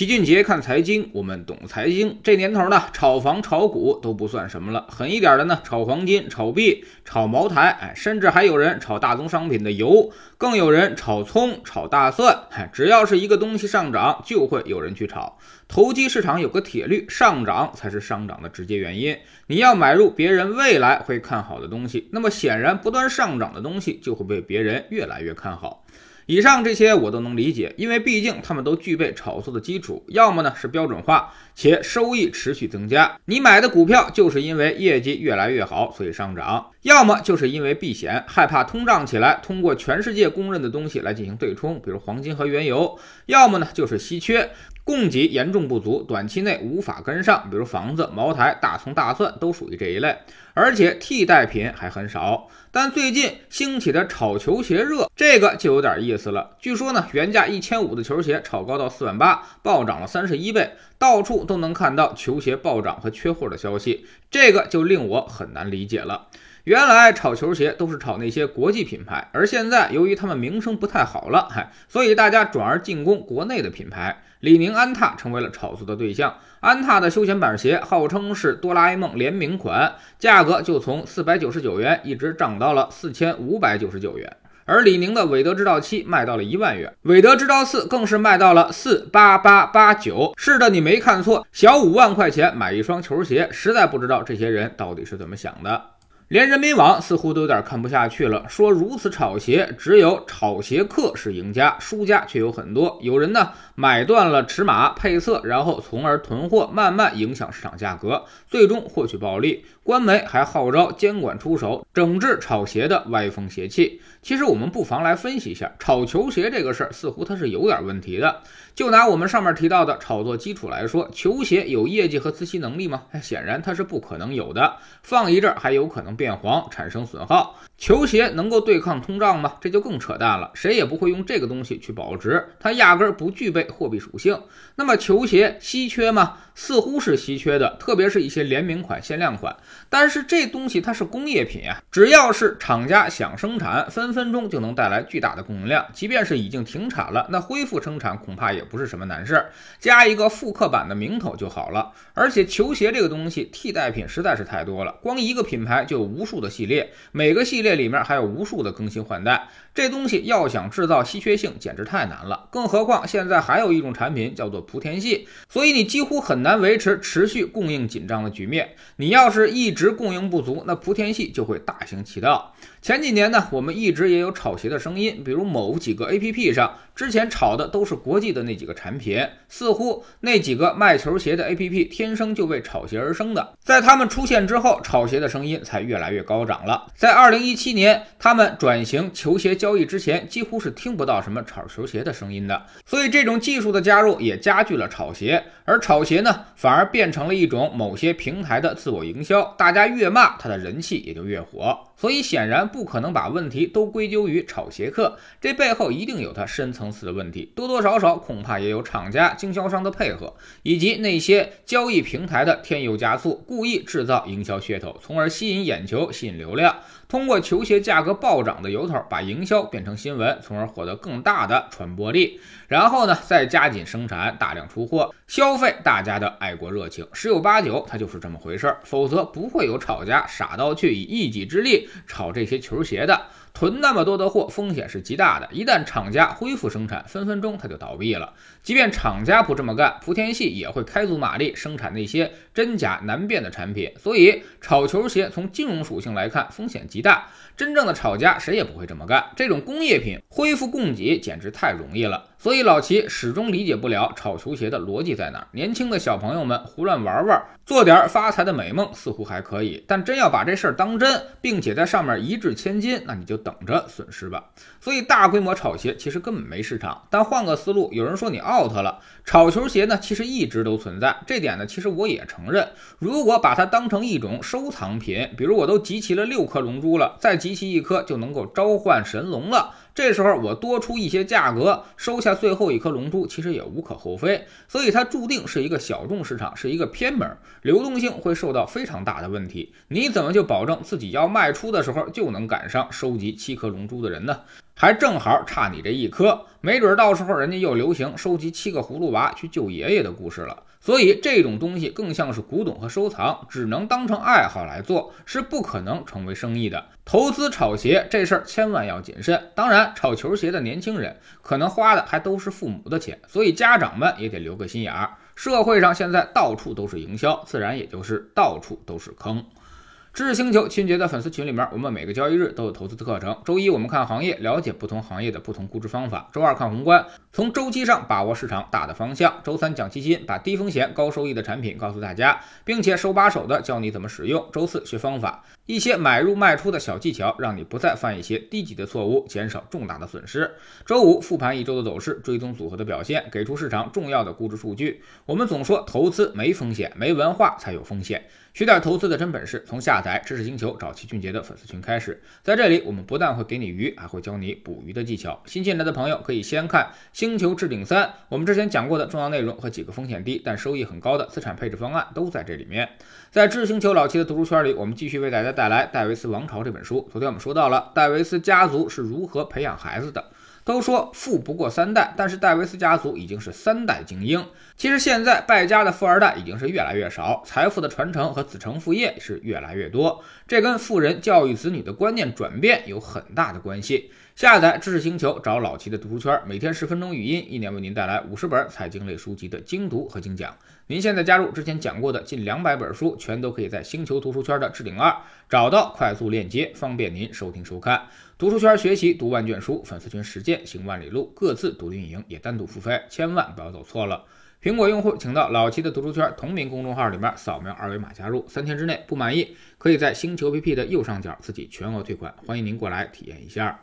齐俊杰看财经，我们懂财经。这年头呢，炒房炒股都不算什么了，狠一点的呢，炒黄金、炒币、炒茅台，甚至还有人炒大宗商品的油，更有人炒葱、炒大蒜，只要是一个东西上涨，就会有人去炒。投机市场有个铁律，上涨才是上涨的直接原因。你要买入别人未来会看好的东西，那么显然不断上涨的东西就会被别人越来越看好。以上这些我都能理解，因为毕竟他们都具备炒作的基础，要么呢是标准化且收益持续增加，你买的股票就是因为业绩越来越好所以上涨，要么就是因为避险，害怕通胀起来，通过全世界公认的东西来进行对冲，比如黄金和原油，要么呢就是稀缺，供给严重不足，短期内无法跟上，比如房子、茅台、大葱、大蒜都属于这一类，而且替代品还很少。但最近兴起的炒球鞋热，这个就有点意思了。据说呢，原价1500的球鞋炒高到4.8万，暴涨了31倍，到处都能看到球鞋暴涨和缺货的消息，这个就令我很难理解了。原来炒球鞋都是炒那些国际品牌，而现在由于他们名声不太好了，所以大家转而进攻国内的品牌。李宁、安踏成为了炒作的对象。安踏的休闲板鞋号称是哆啦 A 梦联名款，价格就从499元一直涨到了4599元，而李宁的韦德之道7卖到了1万元，韦德之道4更是卖到了48889。是的，你没看错，小5万块钱买一双球鞋，实在不知道这些人到底是怎么想的。连人民网似乎都有点看不下去了，说如此炒鞋，只有炒鞋客是赢家，输家却有很多。有人呢买断了尺码配色，然后从而囤货，慢慢影响市场价格，最终获取暴利。官媒还号召监管出手，整治炒鞋的歪风邪气。其实我们不妨来分析一下，炒球鞋这个事儿似乎它是有点问题的。就拿我们上面提到的炒作基础来说，球鞋有业绩和孳息能力吗？显然它是不可能有的，放一阵还有可能变黄，产生损耗。球鞋能够对抗通胀吗？这就更扯淡了，谁也不会用这个东西去保值，它压根不具备货币属性。那么球鞋稀缺吗？似乎是稀缺的，特别是一些联名款、限量款。但是这东西它是工业品啊，只要是厂家想生产，分分钟就能带来巨大的供应量，即便是已经停产了，那恢复生产恐怕也不是什么难事，加一个复刻版的名头就好了。而且球鞋这个东西替代品实在是太多了，光一个品牌就有无数的系列，每个系列里面还有无数的更新换代，这东西要想制造稀缺性简直太难了，更何况现在还有一种产品叫做莆田系，所以你几乎很难维持持续供应紧张的局面。你要是一直供应不足，那莆田系就会大行其道。前几年呢，我们一直也有炒鞋的声音，比如某几个 APP 上之前炒的都是国际的那几个产品，似乎那几个卖球鞋的 APP 天生就为炒鞋而生的，在他们出现之后，炒鞋的声音才越来越高涨了。在2017年他们转型球鞋交易之前，几乎是听不到什么炒球鞋的声音的，所以这种技术的加入也加剧了炒鞋，而炒鞋呢反而变成了一种某些平台的自我营销，大家越骂它的人气也就越火。所以显然不可能把问题都归咎于炒鞋客，这背后一定有它深层次的问题，多多少少恐怕也有厂家、经销商的配合，以及那些交易平台的添油加醋，故意制造营销噱头，从而吸引眼球、吸引流量，通过球鞋价格暴涨的由头把营销变成新闻，从而获得更大的传播力，然后呢再加紧生产，大量出货，消费大家的爱国热情，十有八九它就是这么回事，否则不会有炒家傻到去以一己之力炒这些球鞋的。囤那么多的货风险是极大的，一旦厂家恢复生产，分分钟它就倒闭了。即便厂家不这么干，莆田系也会开足马力生产那些真假难辨的产品，所以炒球鞋从金融属性来看风险极大，真正的炒家谁也不会这么干，这种工业品恢复供给简直太容易了。所以老齐始终理解不了炒球鞋的逻辑在哪儿。年轻的小朋友们胡乱玩玩，做点发财的美梦似乎还可以，但真要把这事儿当真，并且在上面一掷千金，那你就等着损失吧。所以大规模炒鞋其实根本没市场。但换个思路，有人说你 out 了，炒球鞋呢其实一直都存在，这点呢其实我也承认。如果把它当成一种收藏品，比如我都集齐了6颗龙珠了，再集齐1颗就能够召唤神龙了，这时候我多出一些价格收下最后1颗龙珠其实也无可厚非，所以它注定是一个小众市场，是一个偏门，流动性会受到非常大的问题。你怎么就保证自己要卖出的时候就能赶上收集7颗龙珠的人呢？还正好差你这一颗，没准到时候人家又流行收集7个葫芦娃去救爷爷的故事了。所以这种东西更像是古董和收藏，只能当成爱好来做，是不可能成为生意的。投资炒鞋这事儿千万要谨慎，当然炒球鞋的年轻人可能花的还都是父母的钱，所以家长们也得留个心眼儿。社会上现在到处都是营销，自然也就是到处都是坑。知识星球清洁的粉丝群里面，我们每个交易日都有投资课程。周一我们看行业，了解不同行业的不同估值方法；周二看宏观，从周期上把握市场大的方向；周三讲基金，把低风险高收益的产品告诉大家，并且手把手的教你怎么使用；周四学方法，一些买入卖出的小技巧，让你不再犯一些低级的错误，减少重大的损失；周五复盘一周的走势，追踪组合的表现，给出市场重要的估值数据。我们总说投资没风险，没文化才有风险，学点投资的真本事，从下载知识星球找齐俊杰的粉丝群开始。在这里我们不但会给你鱼，还会教你捕鱼的技巧。新进来的朋友可以先看星球置顶3，我们之前讲过的重要内容和几个风险低但收益很高的资产配置方案都在这里面。在知识星球老齐的读书圈里，我们继续为大家带来戴维斯王朝这本书。昨天我们说到了戴维斯家族是如何培养孩子的，都说富不过3代，但是戴维斯家族已经是3代精英。其实现在败家的富二代已经是越来越少，财富的传承和子承父业是越来越多，这跟富人教育子女的观念转变有很大的关系。下载知识星球，找老齐的读书圈，每天10分钟语音，一年为您带来50本财经类书籍的精读和精讲。您现在加入之前讲过的近200本书，全都可以在星球读书圈的置顶2找到快速链接，方便您收听收看。读书圈学习读万卷书，粉丝群实践行万里路，各自独立运营，也单独付费，千万不要走错了。苹果用户请到老齐的读书圈同名公众号里面扫描2维码加入，3天之内不满意可以在星球 APP 的右上角自己全额退款，欢迎您过来体验一下。